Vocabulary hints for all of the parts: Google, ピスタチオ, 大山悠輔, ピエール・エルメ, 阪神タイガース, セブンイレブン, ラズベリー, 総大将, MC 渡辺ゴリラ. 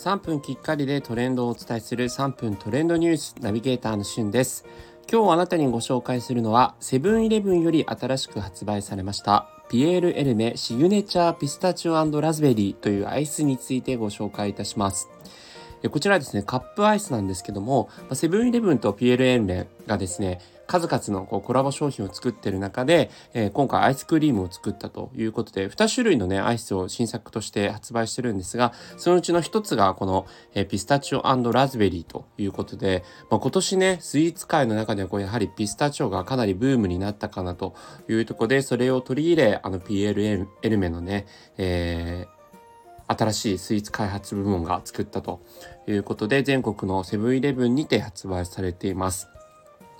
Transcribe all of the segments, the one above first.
3分きっかりでトレンドをお伝えする3分トレンドニュースナビゲーターのしゅんです。今日あなたにご紹介するのはセブンイレブンより新しく発売されましたピエール・エルメシグネチャーピスタチオ&ラズベリーというアイスについてご紹介いたします。こちらですね、カップアイスなんですけども、セブンイレブンとピエール・エルメがですね、数々のコラボ商品を作っている中で、今回アイスクリームを作ったということで、2種類のね、アイスを新作として発売してるんですが、そのうちの1つがこのピスタチオ&ラズベリーということで、今年ね、スイーツ界の中ではやはりピスタチオがかなりブームになったかなというところで、それを取り入れ、ピエール・エルメのね、新しいスイーツ開発部門が作ったということで、全国のセブンイレブンにて発売されています。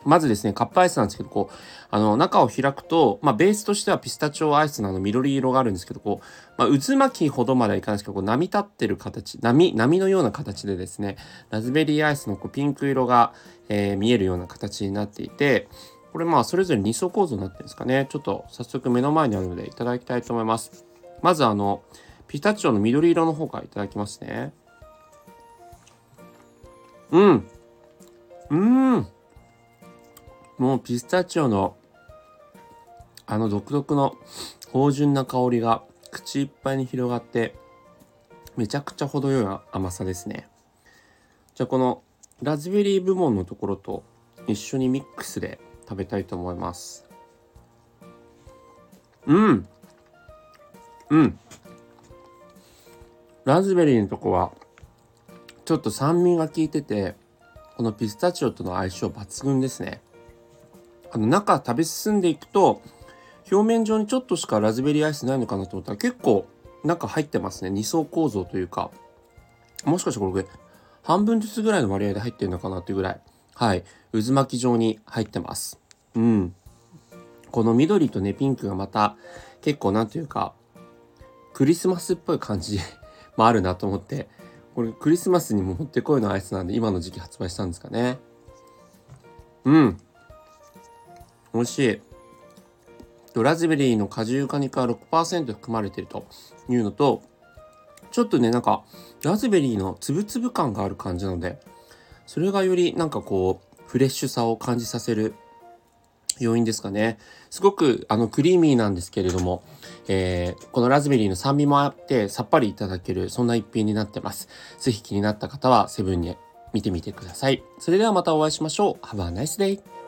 まずですね、カップアイスなんですけど、中を開くと、ベースとしてはピスタチオアイスなど緑色があるんですけど、渦巻きほどまではいかないですけど、波立ってる形、波のような形でですね、ラズベリーアイスのピンク色が、見えるような形になっていて、これそれぞれ2層構造になってるんですかね。ちょっと早速目の前にあるのでいただきたいと思います。まずピスタチオの緑色の方からいただきますね。もうピスタチオの独特の芳醇な香りが口いっぱいに広がって、めちゃくちゃ程よい甘さですね。じゃあこのラズベリー部門のところと一緒にミックスで食べたいと思います。ラズベリーのとこはちょっと酸味が効いてて、このピスタチオとの相性抜群ですね。中食べ進んでいくと、表面上にちょっとしかラズベリーアイスないのかなと思ったら、結構中入ってますね。2層構造というか、もしかしてこれ半分ずつぐらいの割合で入ってるのかなというぐらい、渦巻き状に入ってます。この緑とね、ピンクがまた結構なんというかクリスマスっぽい感じもあるなと思って、これクリスマスにも持ってこいのアイスなんで、今の時期発売したんですかね。美味しい。ラズベリーの果汁果肉が 6% 含まれているというのと、ちょっとね、ラズベリーのつぶつぶ感がある感じなので、それがよりフレッシュさを感じさせる要因ですかね。すごくクリーミーなんですけれども、このラズベリーの酸味もあってさっぱりいただける、そんな一品になってます。ぜひ気になった方はセブンに見てみてください。それではまたお会いしましょう。Have a nice day!